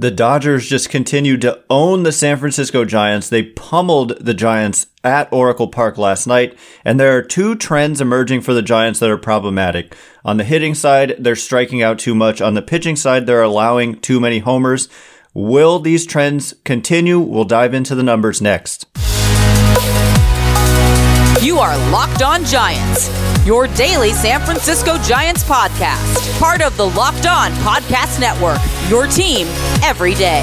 the Dodgers just continued to own the San Francisco Giants. They pummeled the Giants at Oracle Park last night, and there are two trends emerging for the Giants that are problematic. On the hitting side, they're striking out too much. On the pitching side, they're allowing too many homers. Will these trends continue? We'll dive into the numbers next. You are Locked On Giants, your daily San Francisco Giants podcast. Part of the Locked On Podcast Network, your team every day.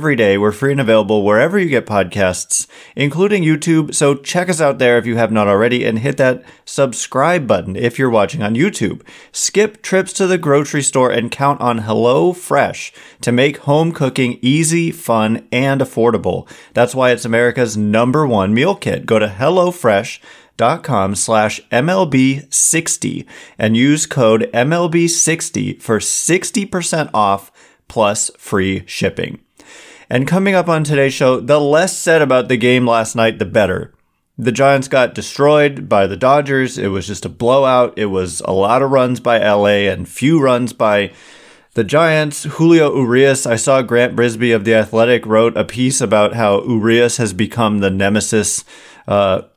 day. We're free and available wherever you get podcasts, including YouTube, so check us out there if you have not already, and hit that subscribe button if you're watching on YouTube. Skip trips to the grocery store and count on HelloFresh to make home cooking easy, fun, and affordable. That's why it's America's #1 meal kit. Go to HelloFresh.com/MLB60 and use code MLB60 for 60% off plus free shipping. And coming up on today's show, the less said about the game last night, the better. The Giants got destroyed by the Dodgers. It was just a blowout. It was a lot of runs by LA and few runs by the Giants. Julio Urias, I saw Grant Brisbee of The Athletic wrote a piece about how Urias has become the nemesis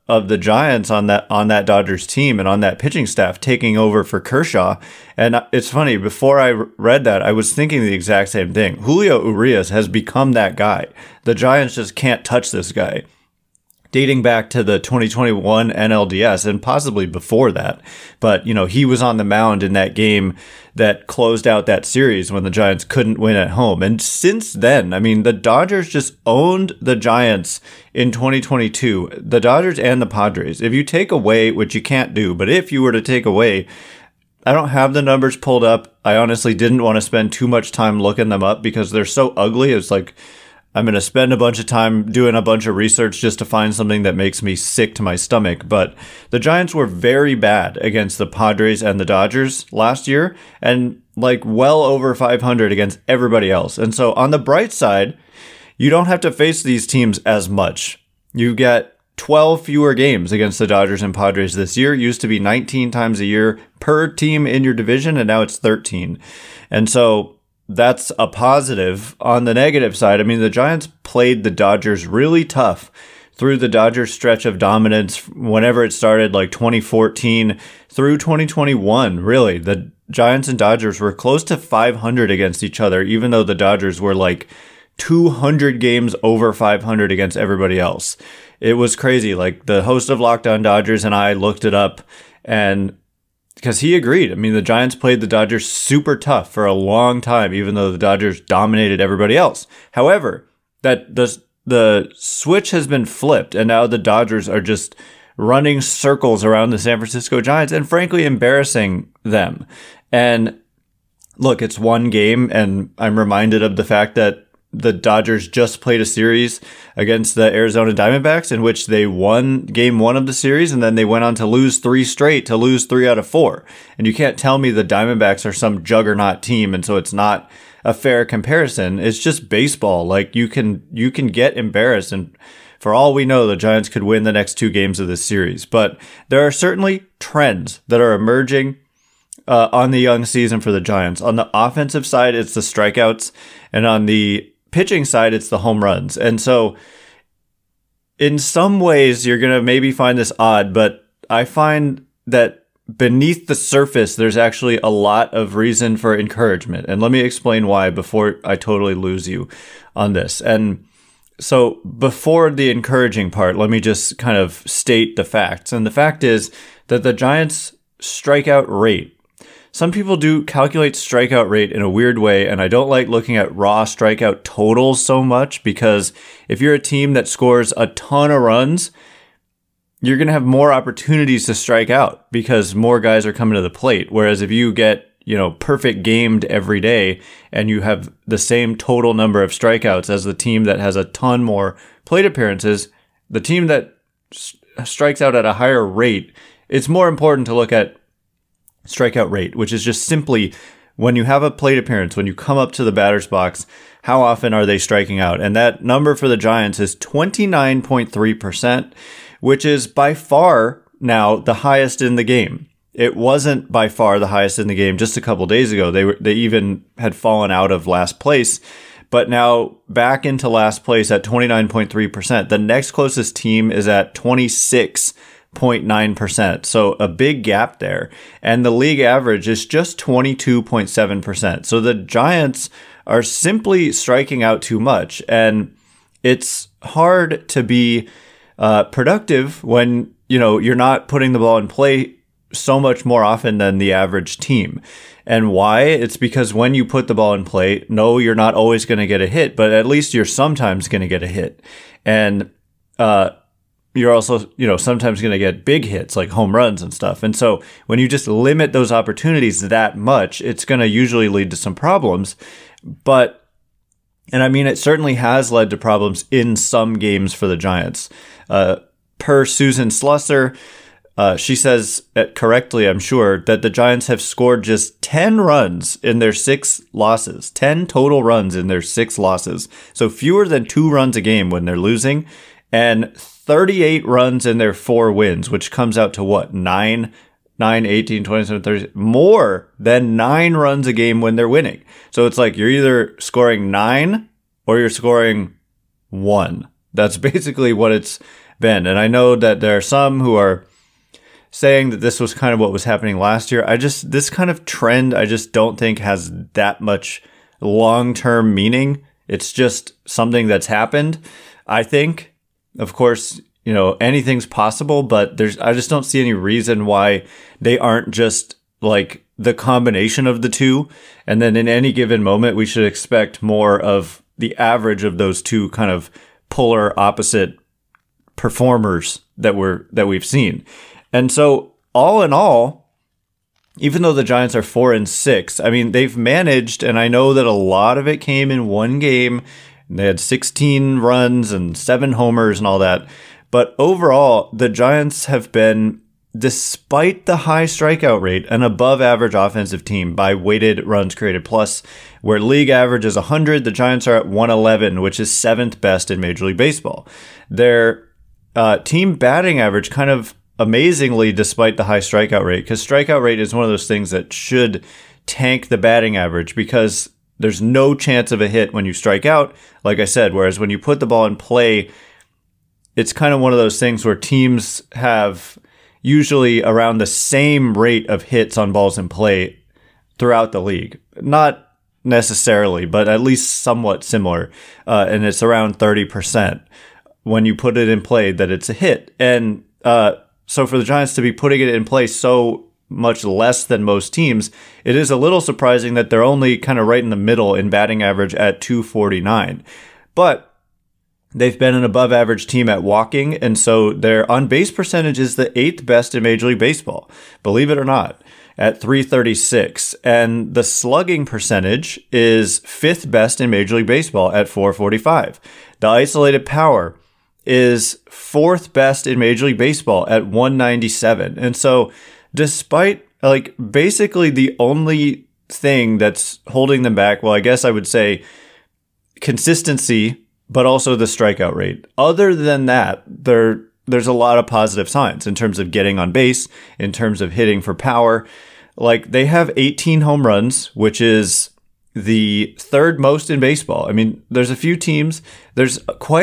of the Giants on that Dodgers team and on that pitching staff, taking over for Kershaw. And it's funny, before I read that, I was thinking the exact same thing. Julio Urias has become that guy. The Giants just can't touch this guy. Dating back to the 2021 NLDS and possibly before that. But, you know, he was on the mound in that game that closed out that series when the Giants couldn't win at home. And since then, I mean, the Dodgers just owned the Giants in 2022, the Dodgers and the Padres. If you take away, which you can't do, but if you were to take away, I don't have the numbers pulled up. I honestly didn't want to spend too much time looking them up because they're so ugly. It's like, I'm going to spend a bunch of time doing a bunch of research just to find something that makes me sick to my stomach. But the Giants were very bad against the Padres and the Dodgers last year, and like well over 500 against everybody else. And so on the bright side, you don't have to face these teams as much. You get 12 fewer games against the Dodgers and Padres this year. It used to be 19 times a year per team in your division, and now it's 13. And so that's a positive. On the negative side, I mean, the Giants played the Dodgers really tough through the Dodgers stretch of dominance whenever it started, like 2014 through 2021, really. The Giants and Dodgers were close to 500 against each other, even though the Dodgers were like 200 games over 500 against everybody else. It was crazy. Like, the host of Locked On Dodgers and I looked it up, and because he agreed. I mean, the Giants played the Dodgers super tough for a long time, even though the Dodgers dominated everybody else. However, that the switch has been flipped, and now the Dodgers are just running circles around the San Francisco Giants and, frankly, embarrassing them. And look, it's one game, and I'm reminded of the fact that the Dodgers just played a series against the Arizona Diamondbacks in which they won game one of the series, and then they went on to lose three straight, to lose 3 out of 4. And you can't tell me the Diamondbacks are some juggernaut team, and so it's not a fair comparison. It's just baseball. Like, you can get embarrassed, and for all we know, the Giants could win the next 2 games of this series. But there are certainly trends that are emerging on the young season for the Giants. On the offensive side, it's the strikeouts, and on the pitching side, it's the home runs. And so in some ways, you're going to maybe find this odd, but I find that beneath the surface, there's actually a lot of reason for encouragement. And let me explain why before I totally lose you on this. And so before the encouraging part, let me just kind of state the facts. And the fact is that the Giants' strikeout rate, some people do calculate strikeout rate in a weird way, and I don't like looking at raw strikeout totals so much, because if you're a team that scores a ton of runs, you're going to have more opportunities to strike out because more guys are coming to the plate. Whereas if you get, you know, perfect gamed every day and you have the same total number of strikeouts as the team that has a ton more plate appearances, the team that strikes out at a higher rate, it's more important to look at strikeout rate, which is just simply when you have a plate appearance, when you come up to the batter's box, how often are they striking out? And that number for the Giants is 29.3%, which is by far now the highest in the game. It wasn't by far the highest in the game just a couple days ago. They even had fallen out of last place, but now back into last place at 29.3%. The next closest team is at 26.9%. So a big gap there. And the league average is just 22.7%. So the Giants are simply striking out too much. And it's hard to be productive when, you know, you're not putting the ball in play so much more often than the average team. And why? It's because when you put the ball in play, no, you're not always going to get a hit, but at least you're sometimes going to get a hit. And you're also, you know, sometimes going to get big hits like home runs and stuff. And so when you just limit those opportunities that much, it's going to usually lead to some problems. But, and I mean, it certainly has led to problems in some games for the Giants. Per Susan Slusser, she says correctly, I'm sure, that the Giants have scored just 10 runs in their six losses, 10 total runs in their six losses. So fewer than 2 runs a game when they're losing, and 38 runs in their 4 wins, which comes out to what? 9, 18, 27, 30, more than 9 runs a game when they're winning. So it's like you're either scoring 9 or you're scoring 1. That's basically what it's been. And I know that there are some who are saying that this was kind of what was happening last year. This kind of trend, I just don't think has that much long-term meaning. It's just something that's happened, I think. Of course, you know, anything's possible, but I just don't see any reason why they aren't just like the combination of the two. And then in any given moment, we should expect more of the average of those two kind of polar opposite performers that we've seen. And so all in all, even though the Giants are 4-6, I mean, they've managed, and I know that a lot of it came in one game. And they had 16 runs and 7 homers and all that. But overall, the Giants have been, despite the high strikeout rate, an above average offensive team by weighted runs created plus, where league average is 100. The Giants are at 111, which is 7th best in Major League Baseball. Their team batting average kind of amazingly, despite the high strikeout rate, because strikeout rate is one of those things that should tank the batting average because there's no chance of a hit when you strike out, like I said, whereas when you put the ball in play, it's kind of one of those things where teams have usually around the same rate of hits on balls in play throughout the league. Not necessarily, but at least somewhat similar, and it's around 30% when you put it in play that it's a hit. And so for the Giants to be putting it in play so much less than most teams, it is a little surprising that they're only kind of right in the middle in batting average at 249. But they've been an above average team at walking, and so their on-base percentage is the 8th best in Major League Baseball, believe it or not, at 336. And the slugging percentage is 5th best in Major League Baseball at 445. The isolated power is 4th best in Major League Baseball at 197. And so despite like basically the only thing that's holding them back, well, I guess I would say consistency, but also the strikeout rate. Other than that, there's a lot of positive signs in terms of getting on base, in terms of hitting for power. Like they have 18 home runs, which is the 3rd most in baseball. I mean, there's quite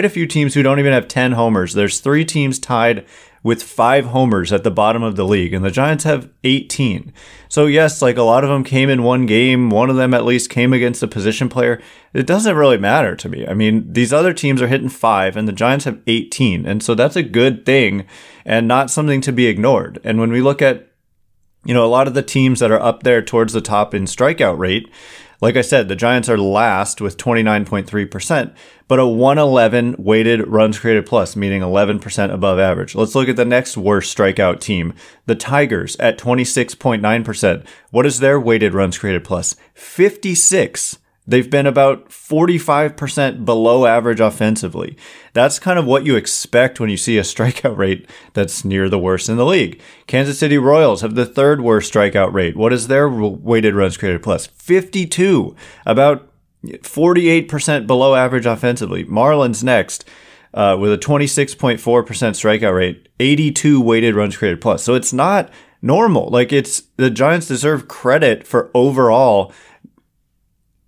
a few teams who don't even have 10 homers. There's 3 teams tied with 5 homers at the bottom of the league, and the Giants have 18. So yes, like a lot of them came in one game. One of them at least came against a position player. It doesn't really matter to me. I mean, these other teams are hitting 5 and the Giants have 18. And so that's a good thing and not something to be ignored. And when we look at, you know, a lot of the teams that are up there towards the top in strikeout rate, Like I said, the Giants are last with 29.3%, but a 111 weighted runs created plus, meaning 11% above average. Let's look at the next worst strikeout team, the Tigers at 26.9%. What is their weighted runs created plus? 56. They've been about 45% below average offensively. That's kind of what you expect when you see a strikeout rate that's near the worst in the league. Kansas City Royals have the third worst strikeout rate. What is their weighted runs created plus? 52, about 48% below average offensively. Marlins next with a 26.4% strikeout rate, 82 weighted runs created plus. So it's not normal. Like, it's the Giants deserve credit for overall.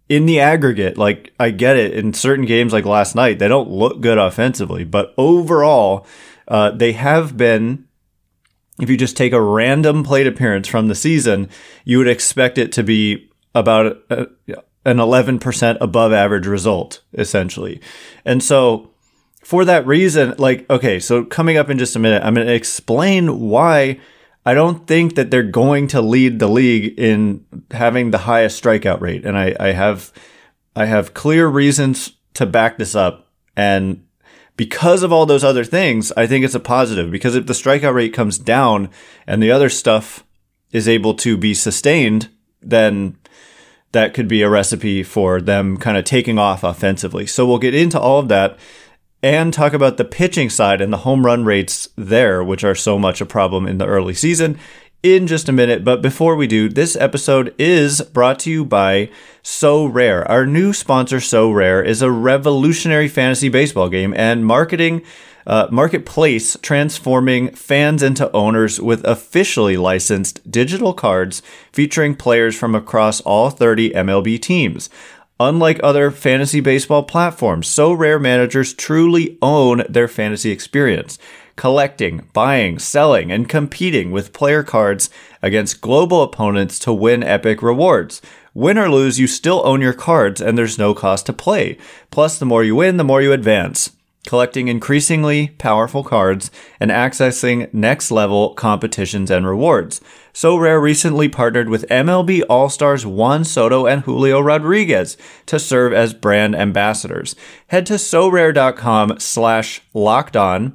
In the aggregate, like, I get it, in certain games like last night, they don't look good offensively. But overall, they have been, if you just take a random plate appearance from the season, you would expect it to be about an 11% above average result, essentially. And so for that reason, like, okay, so coming up in just a minute, I'm going to explain why I don't think that they're going to lead the league in having the highest strikeout rate. And I have clear reasons to back this up. And because of all those other things, I think it's a positive, because if the strikeout rate comes down and the other stuff is able to be sustained, then that could be a recipe for them kind of taking off offensively. So we'll get into all of that and talk about the pitching side and the home run rates there, which are so much a problem in the early season, in just a minute. But before we do, this episode is brought to you by Sorare. Our new sponsor, Sorare, is a revolutionary fantasy baseball game and marketplace transforming fans into owners with officially licensed digital cards featuring players from across all 30 MLB teams. Unlike other fantasy baseball platforms, Sorare managers truly own their fantasy experience, collecting, buying, selling, and competing with player cards against global opponents to win epic rewards. Win or lose, you still own your cards, and there's no cost to play. Plus, the more you win, the more you advance, collecting increasingly powerful cards and accessing next-level competitions and rewards. Sorare recently partnered with MLB All-Stars Juan Soto and Julio Rodriguez to serve as brand ambassadors. Head to sorare.com/lockedon,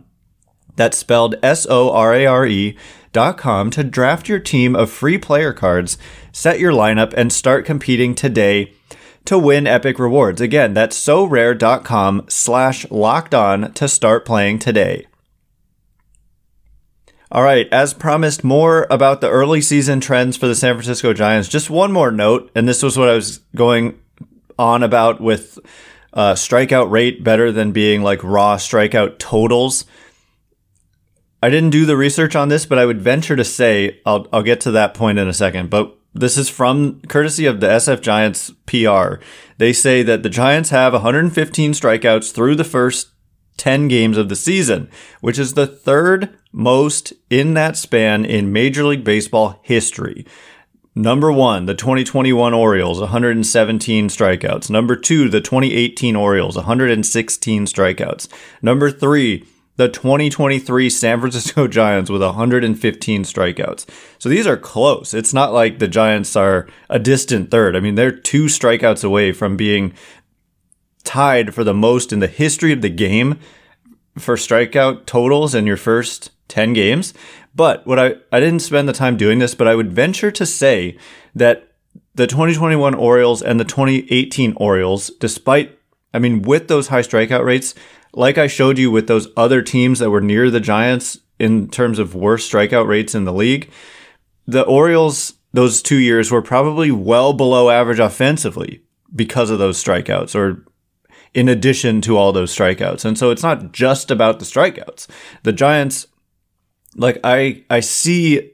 that's spelled SORARE.com, to draft your team of free player cards, set your lineup, and start competing today to win epic rewards. Again, that's sorare.com/lockedon to start playing today. All right, as promised, more about the early season trends for the San Francisco Giants. Just one more note, and this was what I was going on about with strikeout rate better than being like raw strikeout totals. I didn't do the research on this, but I would venture to say, I'll get to that point in a second, but this is from courtesy of the SF Giants PR. They say that the Giants have 115 strikeouts through the first 10 games of the season, which is the third most in that span in Major League Baseball history. Number one, the 2021 Orioles, 117 strikeouts. Number two, the 2018 Orioles, 116 strikeouts. Number three, the 2023 San Francisco Giants with 115 strikeouts. So these are close. It's not like the Giants are a distant third. I mean, they're two strikeouts away from being tied for the most in the history of the game for strikeout totals in your first 10 games. But what I didn't spend the time doing this, but I would venture to say that the 2021 Orioles and the 2018 Orioles, with those high strikeout rates, like I showed you with those other teams that were near the Giants in terms of worst strikeout rates in the league, the Orioles, those 2 years, were probably well below average offensively because of those strikeouts, or in addition to all those strikeouts. And so it's not just about the strikeouts. The Giants, like, I see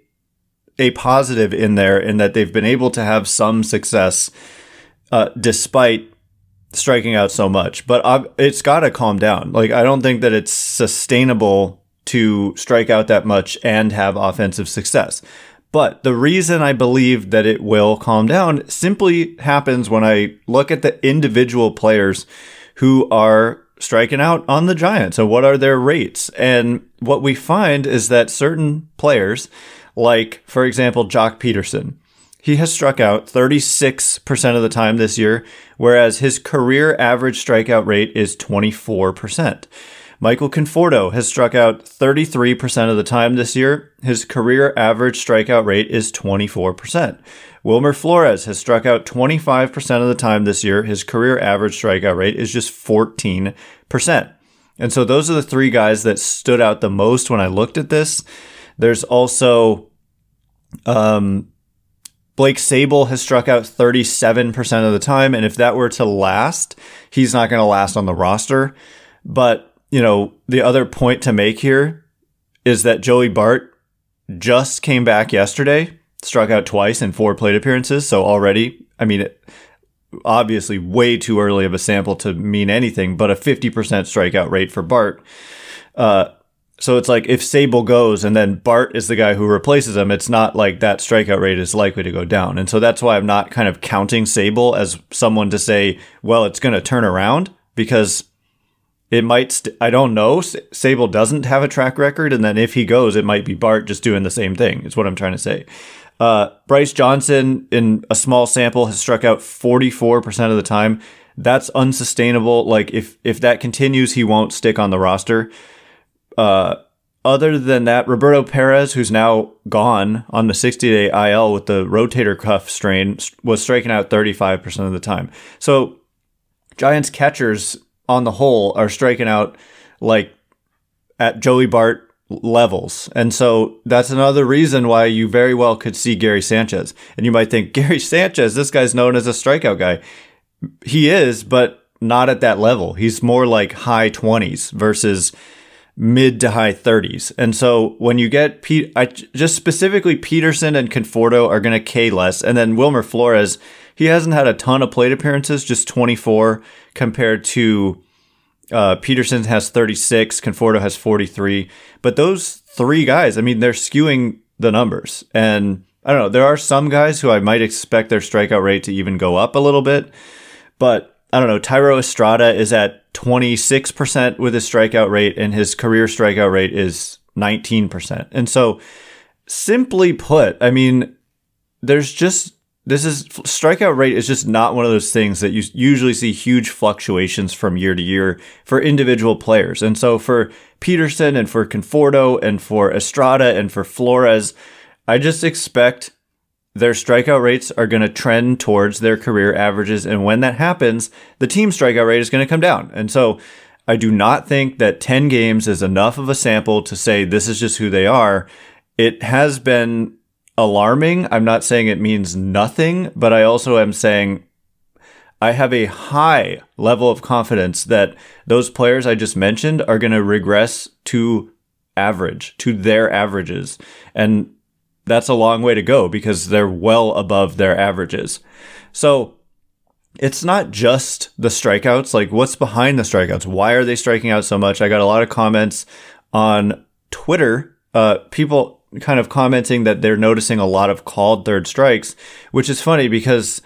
a positive in there in that they've been able to have some success despite striking out so much, but it's got to calm down. Like, I don't think that it's sustainable to strike out that much and have offensive success. But the reason I believe that it will calm down simply happens when I look at the individual players who are striking out on the Giants. So what are their rates? And what we find is that certain players, like, for example, Joc Pederson, He has struck out 36% of the time this year, whereas his career average strikeout rate is 24%. Michael Conforto has struck out 33% of the time this year. His career average strikeout rate is 24%. Wilmer Flores has struck out 25% of the time this year. His career average strikeout rate is just 14%. And so those are the three guys that stood out the most when I looked at this. There's also Blake Sabol has struck out 37% of the time. And if that were to last, he's not going to last on the roster. But, you know, the other point to make here is that Joey Bart just came back yesterday, struck out twice in 4 plate appearances. So already, I mean, obviously way too early of a sample to mean anything, but a 50% strikeout rate for Bart. So it's like if Sabol goes and then Bart is the guy who replaces him, it's not like that strikeout rate is likely to go down. And so that's why I'm not kind of counting Sabol as someone to say, well, it's going to turn around, because it might, I don't know, Sabol doesn't have a track record. And then if he goes, it might be Bart just doing the same thing, is what I'm trying to say. Bryce Johnson, in a small sample, has struck out 44% of the time. That's unsustainable. Like, if that continues, he won't stick on the roster. Other than that, Roberto Perez, who's now gone on the 60-day IL with the rotator cuff strain, was striking out 35% of the time. So Giants catchers on the whole are striking out like at Joey Bart levels. And so that's another reason why you very well could see Gary Sanchez. And you might think, Gary Sanchez, this guy's known as a strikeout guy. He is, but not at that level. He's more like high 20s versus mid to high 30s. And so when you get just specifically Pederson and Conforto are going to K less. And then Wilmer Flores, he hasn't had a ton of plate appearances, just 24 compared to Pederson has 36, Conforto has 43. But those three guys, I mean, they're skewing the numbers. And I don't know, there are some guys who I might expect their strikeout rate to even go up a little bit. But I don't know, Tyro Estrada is at 26% with his strikeout rate, and his career strikeout rate is 19%. And so, simply put, I mean, there's just, strikeout rate is just not one of those things that you usually see huge fluctuations from year to year for individual players. And so for Pederson and for Conforto and for Estrada and for Flores, I just expect their strikeout rates are going to trend towards their career averages. And when that happens, the team's strikeout rate is going to come down. And so I do not think that 10 games is enough of a sample to say this is just who they are. It has been alarming. I'm not saying it means nothing, but I also am saying I have a high level of confidence that those players I just mentioned are going to regress to average, to their averages. And that's a long way to go because they're well above their averages. So it's not just the strikeouts. Like, what's behind the strikeouts? Why are they striking out so much? I got a lot of comments on Twitter, people kind of commenting that they're noticing a lot of called third strikes, which is funny because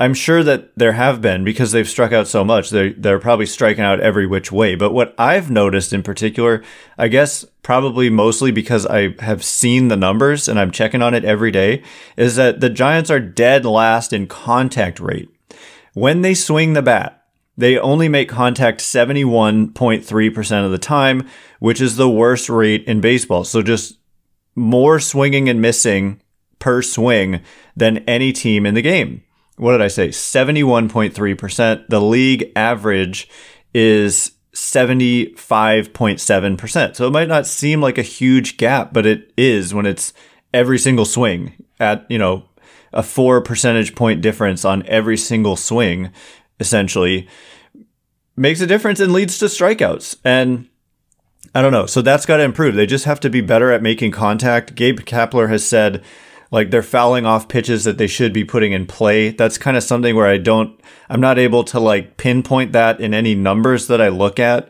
I'm sure that there have been, because they've struck out so much. They're probably striking out every which way. But what I've noticed in particular, I guess probably mostly because I have seen the numbers and I'm checking on it every day, is that the Giants are dead last in contact rate. When they swing the bat, they only make contact 71.3% of the time, which is the worst rate in baseball. So just more swinging and missing per swing than any team in the game. What did I say? 71.3%. The league average is 75.7%. So it might not seem like a huge gap, but it is when it's every single swing at, you know, a 4 percentage point difference on every single swing, essentially makes a difference and leads to strikeouts. And I don't know. So that's got to improve. They just have to be better at making contact. Gabe Kapler has said, like, they're fouling off pitches that they should be putting in play. That's kind of something where I'm not able to like pinpoint that in any numbers that I look at.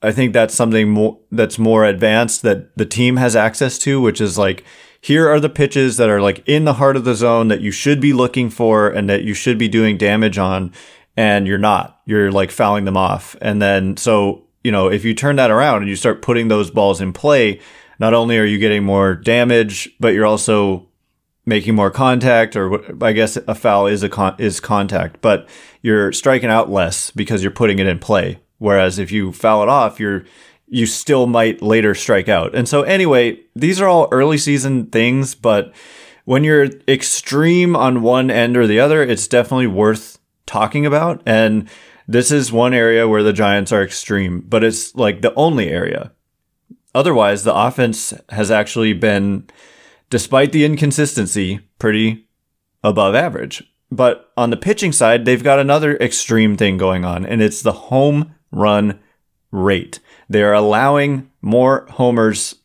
I think that's something that's more advanced that the team has access to, which is like, here are the pitches that are like in the heart of the zone that you should be looking for and that you should be doing damage on, and you're not. You're like fouling them off. And then, so, you know, if you turn that around and you start putting those balls in play, not only are you getting more damage, but you're also making more contact, or I guess a foul is contact, but you're striking out less because you're putting it in play. Whereas if you foul it off, you still might later strike out. And so anyway, these are all early season things, but when you're extreme on one end or the other, it's definitely worth talking about. And this is one area where the Giants are extreme, but it's like the only area. Otherwise, the offense has actually been, despite the inconsistency, pretty above average. But on the pitching side, they've got another extreme thing going on, and it's the home run rate. They are allowing more homers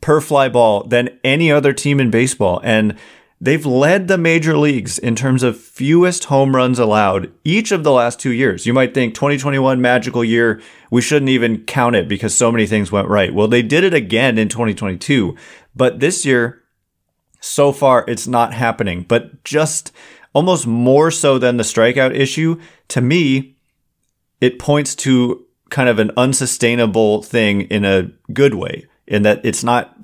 per fly ball than any other team in baseball, and they've led the major leagues in terms of fewest home runs allowed each of the last 2 years. You might think 2021 magical year, we shouldn't even count it because so many things went right. Well, they did it again in 2022, but this year, so far, it's not happening. But just almost more so than the strikeout issue, to me, it points to kind of an unsustainable thing in a good way, in that it's not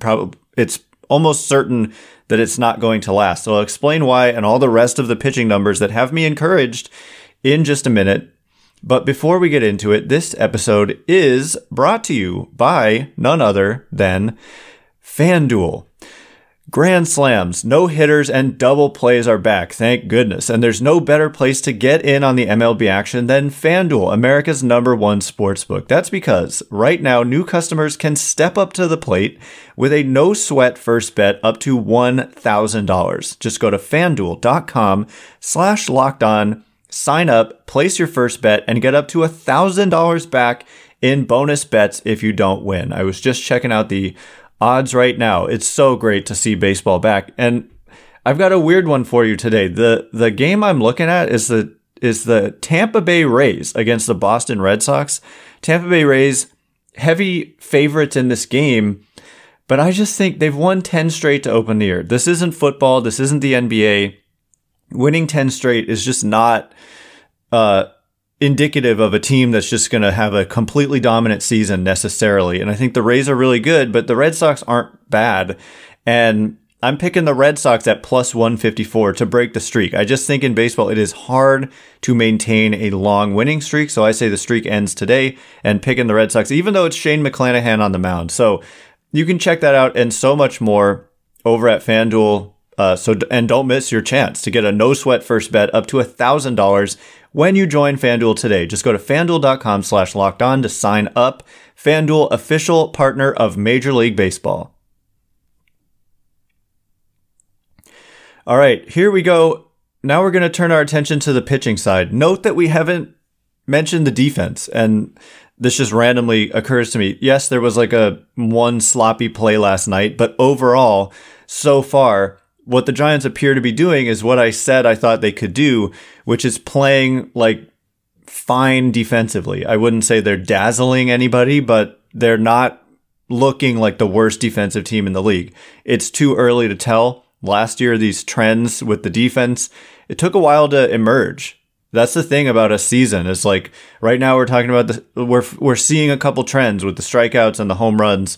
it's almost certain that it's not going to last. So I'll explain why and all the rest of the pitching numbers that have me encouraged in just a minute. But before we get into it, this episode is brought to you by none other than FanDuel. Grand slams, no-hitters, and double plays are back, thank goodness. And there's no better place to get in on the MLB action than FanDuel, America's #1 sportsbook. That's because right now, new customers can step up to the plate with a no-sweat first bet up to $1,000. Just go to FanDuel.com/LockedOn, sign up, place your first bet, and get up to $1,000 back in bonus bets if you don't win. I was just checking out the odds right now. It's so great to see baseball back. And I've got a weird one for you today. The game I'm looking at is the Tampa Bay Rays against the Boston Red Sox. Tampa Bay Rays, heavy favorites in this game, but I just think they've won 10 straight to open the year. This isn't football. This isn't the NBA. Winning 10 straight is just not indicative of a team that's just going to have a completely dominant season necessarily. And I think the Rays are really good, but the Red Sox aren't bad. And I'm picking the Red Sox at plus 154 to break the streak. I just think in baseball, it is hard to maintain a long winning streak. So I say the streak ends today and picking the Red Sox, even though it's Shane McClanahan on the mound. So you can check that out and so much more over at FanDuel. And don't miss your chance to get a no-sweat first bet up to $1,000 when you join FanDuel today. Just go to FanDuel.com/LockedOn to sign up. FanDuel, official partner of Major League Baseball. All right, here we go. Now we're going to turn our attention to the pitching side. Note that we haven't mentioned the defense, and this just randomly occurs to me. Yes, there was like a one sloppy play last night, but overall, so far, what the Giants appear to be doing is what I said I thought they could do, which is playing like fine defensively. I wouldn't say they're dazzling anybody, but they're not looking like the worst defensive team in the league. It's too early to tell. Last year, these trends with the defense, it took a while to emerge. That's the thing about a season. It's like right now we're talking about we're seeing a couple trends with the strikeouts and the home runs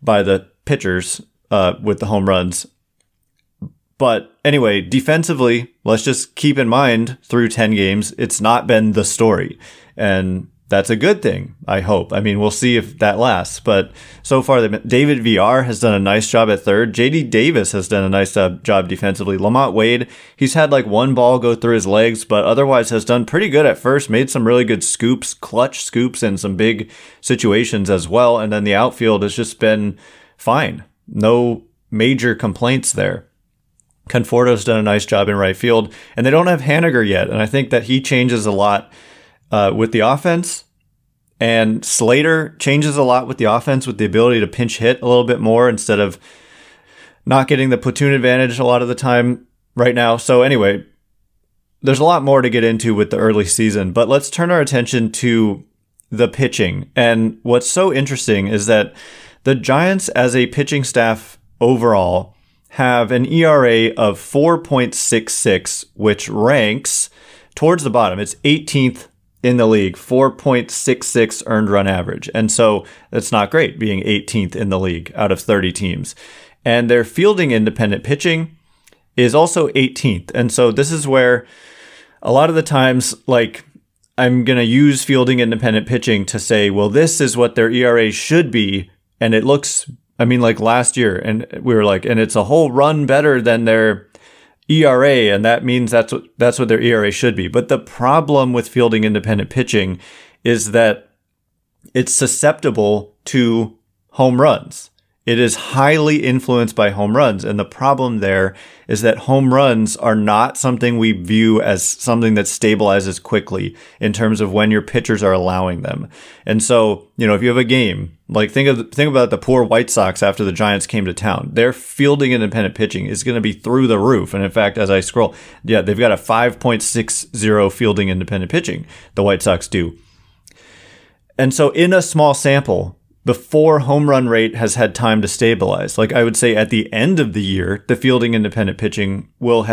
by the pitchers with the home runs. But anyway, defensively, let's just keep in mind through 10 games, it's not been the story. And that's a good thing, I hope. I mean, we'll see if that lasts. But so far, David Villar has done a nice job at third. J.D. Davis has done a nice job defensively. Lamont Wade, he's had like one ball go through his legs, but otherwise has done pretty good at first, made some really good scoops, clutch scoops in some big situations as well. And then the outfield has just been fine. No major complaints there. Conforto's done a nice job in right field, and they don't have Haniger yet, and I think that he changes a lot with the offense, and Slater changes a lot with the offense with the ability to pinch hit a little bit more instead of not getting the platoon advantage a lot of the time right now. So anyway, there's a lot more to get into with the early season, but let's turn our attention to the pitching. And what's so interesting is that the Giants as a pitching staff overall have an ERA of 4.66, which ranks towards the bottom. It's 18th in the league, 4.66 earned run average. And so that's not great, being 18th in the league out of 30 teams. And their fielding independent pitching is also 18th. And so this is where a lot of the times, like, I'm going to use fielding independent pitching to say, well, this is what their ERA should be. And it looks, I mean, like last year, and we were like, and it's a whole run better than their ERA. And that means that's what their ERA should be. But the problem with fielding independent pitching is that it's susceptible to home runs. It is highly influenced by home runs. And the problem there is that home runs are not something we view as something that stabilizes quickly in terms of when your pitchers are allowing them. And so, you know, if you have a game, like think about the poor White Sox after the Giants came to town, their fielding independent pitching is going to be through the roof. And in fact, as I scroll, yeah, they've got a 5.60 fielding independent pitching, the White Sox do. And so in a small sample, the four home run rate has had time to stabilize. Like I would say at the end of the year, the fielding independent pitching will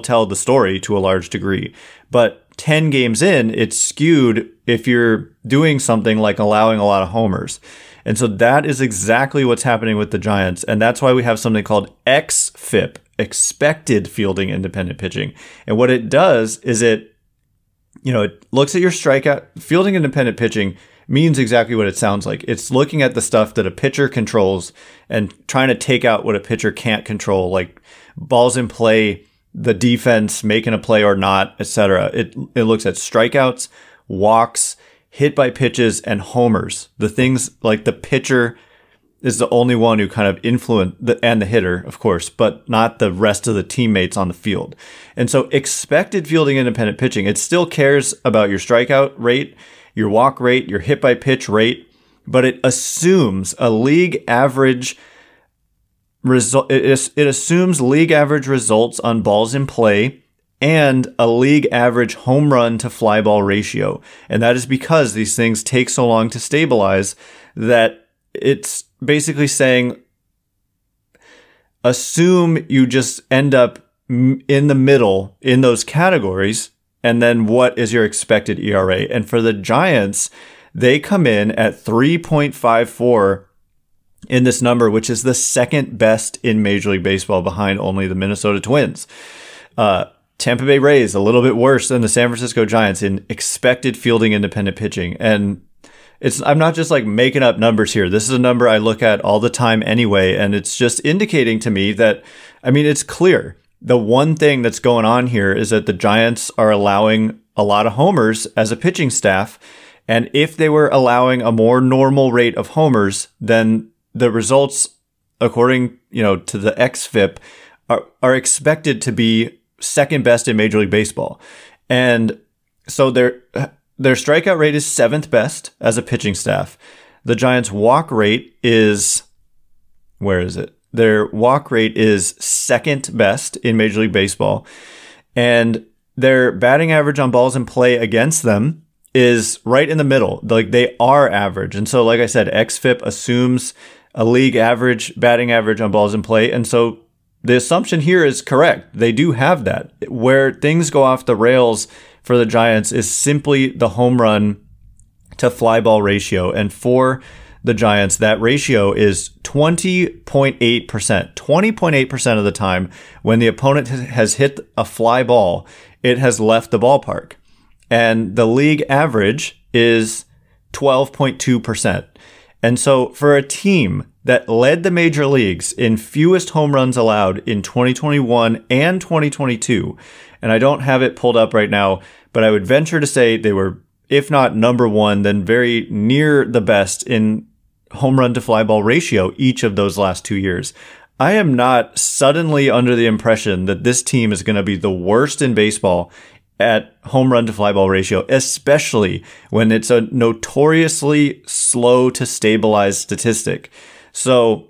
tell the story to a large degree. But 10 games in, it's skewed if you're doing something like allowing a lot of homers. And so that is exactly what's happening with the Giants. And that's why we have something called XFIP, expected fielding independent pitching. And what it does is it looks at your strikeout. Fielding independent pitching means exactly what it sounds like. It's looking at the stuff that a pitcher controls and trying to take out what a pitcher can't control, like balls in play, the defense making a play or not, etc. It looks at strikeouts, walks, hit by pitches, and homers. The things like the pitcher is the only one who kind of and the hitter, of course, but not the rest of the teammates on the field. And so expected fielding independent pitching, it still cares about your strikeout rate, your walk rate, your hit by pitch rate, but it assumes a league average result. It assumes league average results on balls in play and a league average home run to fly ball ratio. And that is because these things take so long to stabilize that it's basically saying, assume you just end up in the middle in those categories. And then what is your expected ERA? And for the Giants, they come in at 3.54 in this number, which is the second best in Major League Baseball behind only the Minnesota Twins. Tampa Bay Rays, a little bit worse than the San Francisco Giants in expected fielding independent pitching. And I'm not just like making up numbers here. This is a number I look at all the time anyway. And it's just indicating to me that, I mean, it's clear. The one thing that's going on here is that the Giants are allowing a lot of homers as a pitching staff. And if they were allowing a more normal rate of homers, then the results, according, to the XFIP, are expected to be second best in Major League Baseball. And so their strikeout rate is seventh best as a pitching staff. The Giants' walk rate is, where is it? Their walk rate is second best in Major League Baseball. And their batting average on balls in play against them is right in the middle. Like they are average. And so, like I said, XFIP assumes a league average batting average on balls in play. And so the assumption here is correct. They do have that. Where things go off the rails for the Giants is simply the home run to fly ball ratio. And for the Giants, that ratio is 20.8%. 20.8% of the time when the opponent has hit a fly ball, it has left the ballpark. And the league average is 12.2%. And so for a team that led the major leagues in fewest home runs allowed in 2021 and 2022, and I don't have it pulled up right now, but I would venture to say they were, if not number one, then very near the best in home run to fly ball ratio each of those last 2 years. I am not suddenly under the impression that this team is going to be the worst in baseball at home run to fly ball ratio, especially when it's a notoriously slow to stabilize statistic. So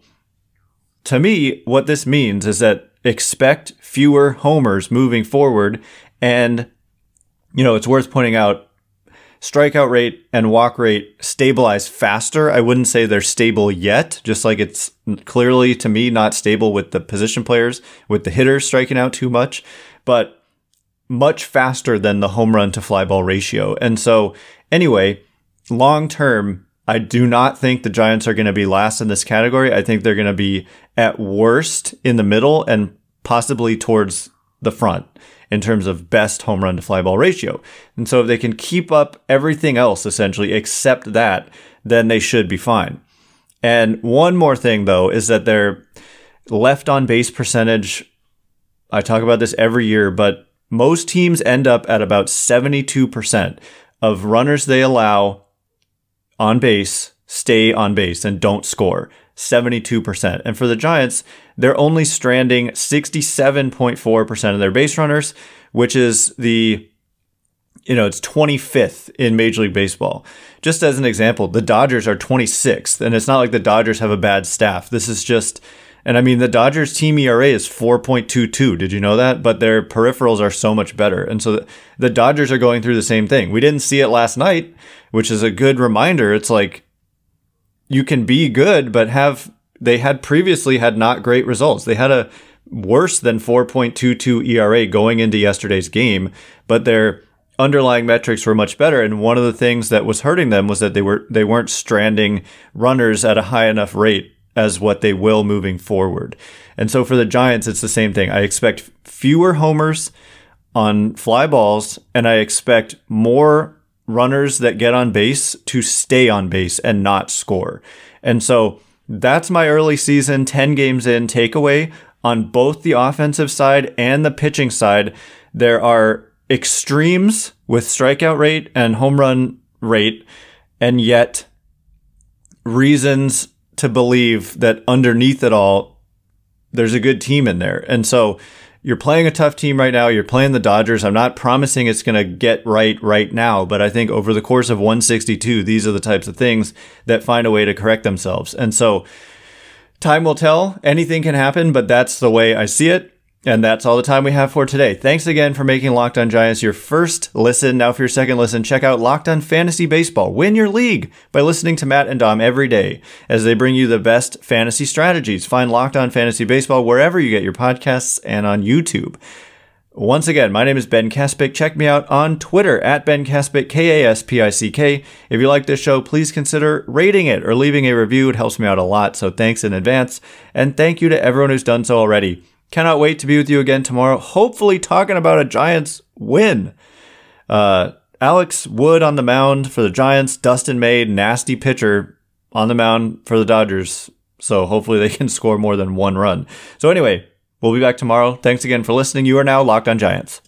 to me, what this means is that expect fewer homers moving forward. And, it's worth pointing out, strikeout rate and walk rate stabilize faster. I wouldn't say they're stable yet, just like it's clearly to me not stable with the position players, with the hitters striking out too much, but much faster than the home run to fly ball ratio. And so anyway, long term, I do not think the Giants are going to be last in this category. I think they're going to be at worst in the middle and possibly towards the front in terms of best home run to fly ball ratio. And so if they can keep up everything else, essentially, except that, then they should be fine. And one more thing, though, is that their left on base percentage, I talk about this every year, but most teams end up at about 72% of runners they allow on base stay on base and don't score. 72%. And for the Giants, they're only stranding 67.4% of their base runners, which is it's 25th in Major League Baseball. Just as an example, the Dodgers are 26th, and it's not like the Dodgers have a bad staff. This is just, and I mean, the Dodgers team ERA is 4.22. Did you know that? But their peripherals are so much better. And so the Dodgers are going through the same thing. We didn't see it last night, which is a good reminder. It's like, you can be good, but they had previously not great results. They had a worse than 4.22 ERA going into yesterday's game, but their underlying metrics were much better. And one of the things that was hurting them was that they weren't stranding runners at a high enough rate as what they will moving forward. And so for the Giants, it's the same thing. I expect fewer homers on fly balls, and I expect more runners that get on base to stay on base and not score. And so that's my early season 10 games in takeaway on both the offensive side and the pitching side. There are extremes with strikeout rate and home run rate, and yet reasons to believe that underneath it all, there's a good team in there. And so you're playing a tough team right now. You're playing the Dodgers. I'm not promising it's going to get right now, but I think over the course of 162, these are the types of things that find a way to correct themselves. And so time will tell. Anything can happen, but that's the way I see it. And that's all the time we have for today. Thanks again for making Locked On Giants your first listen. Now for your second listen, check out Locked On Fantasy Baseball. Win your league by listening to Matt and Dom every day as they bring you the best fantasy strategies. Find Locked On Fantasy Baseball wherever you get your podcasts and on YouTube. Once again, my name is Ben Kaspick. Check me out on Twitter at Ben Kaspick, K-A-S-P-I-C-K. If you like this show, please consider rating it or leaving a review. It helps me out a lot, so thanks in advance. And thank you to everyone who's done so already. Cannot wait to be with you again tomorrow, hopefully talking about a Giants win. Alex Wood on the mound for the Giants, Dustin May, nasty pitcher on the mound for the Dodgers. So hopefully they can score more than one run. So anyway, we'll be back tomorrow. Thanks again for listening. You are now Locked On Giants.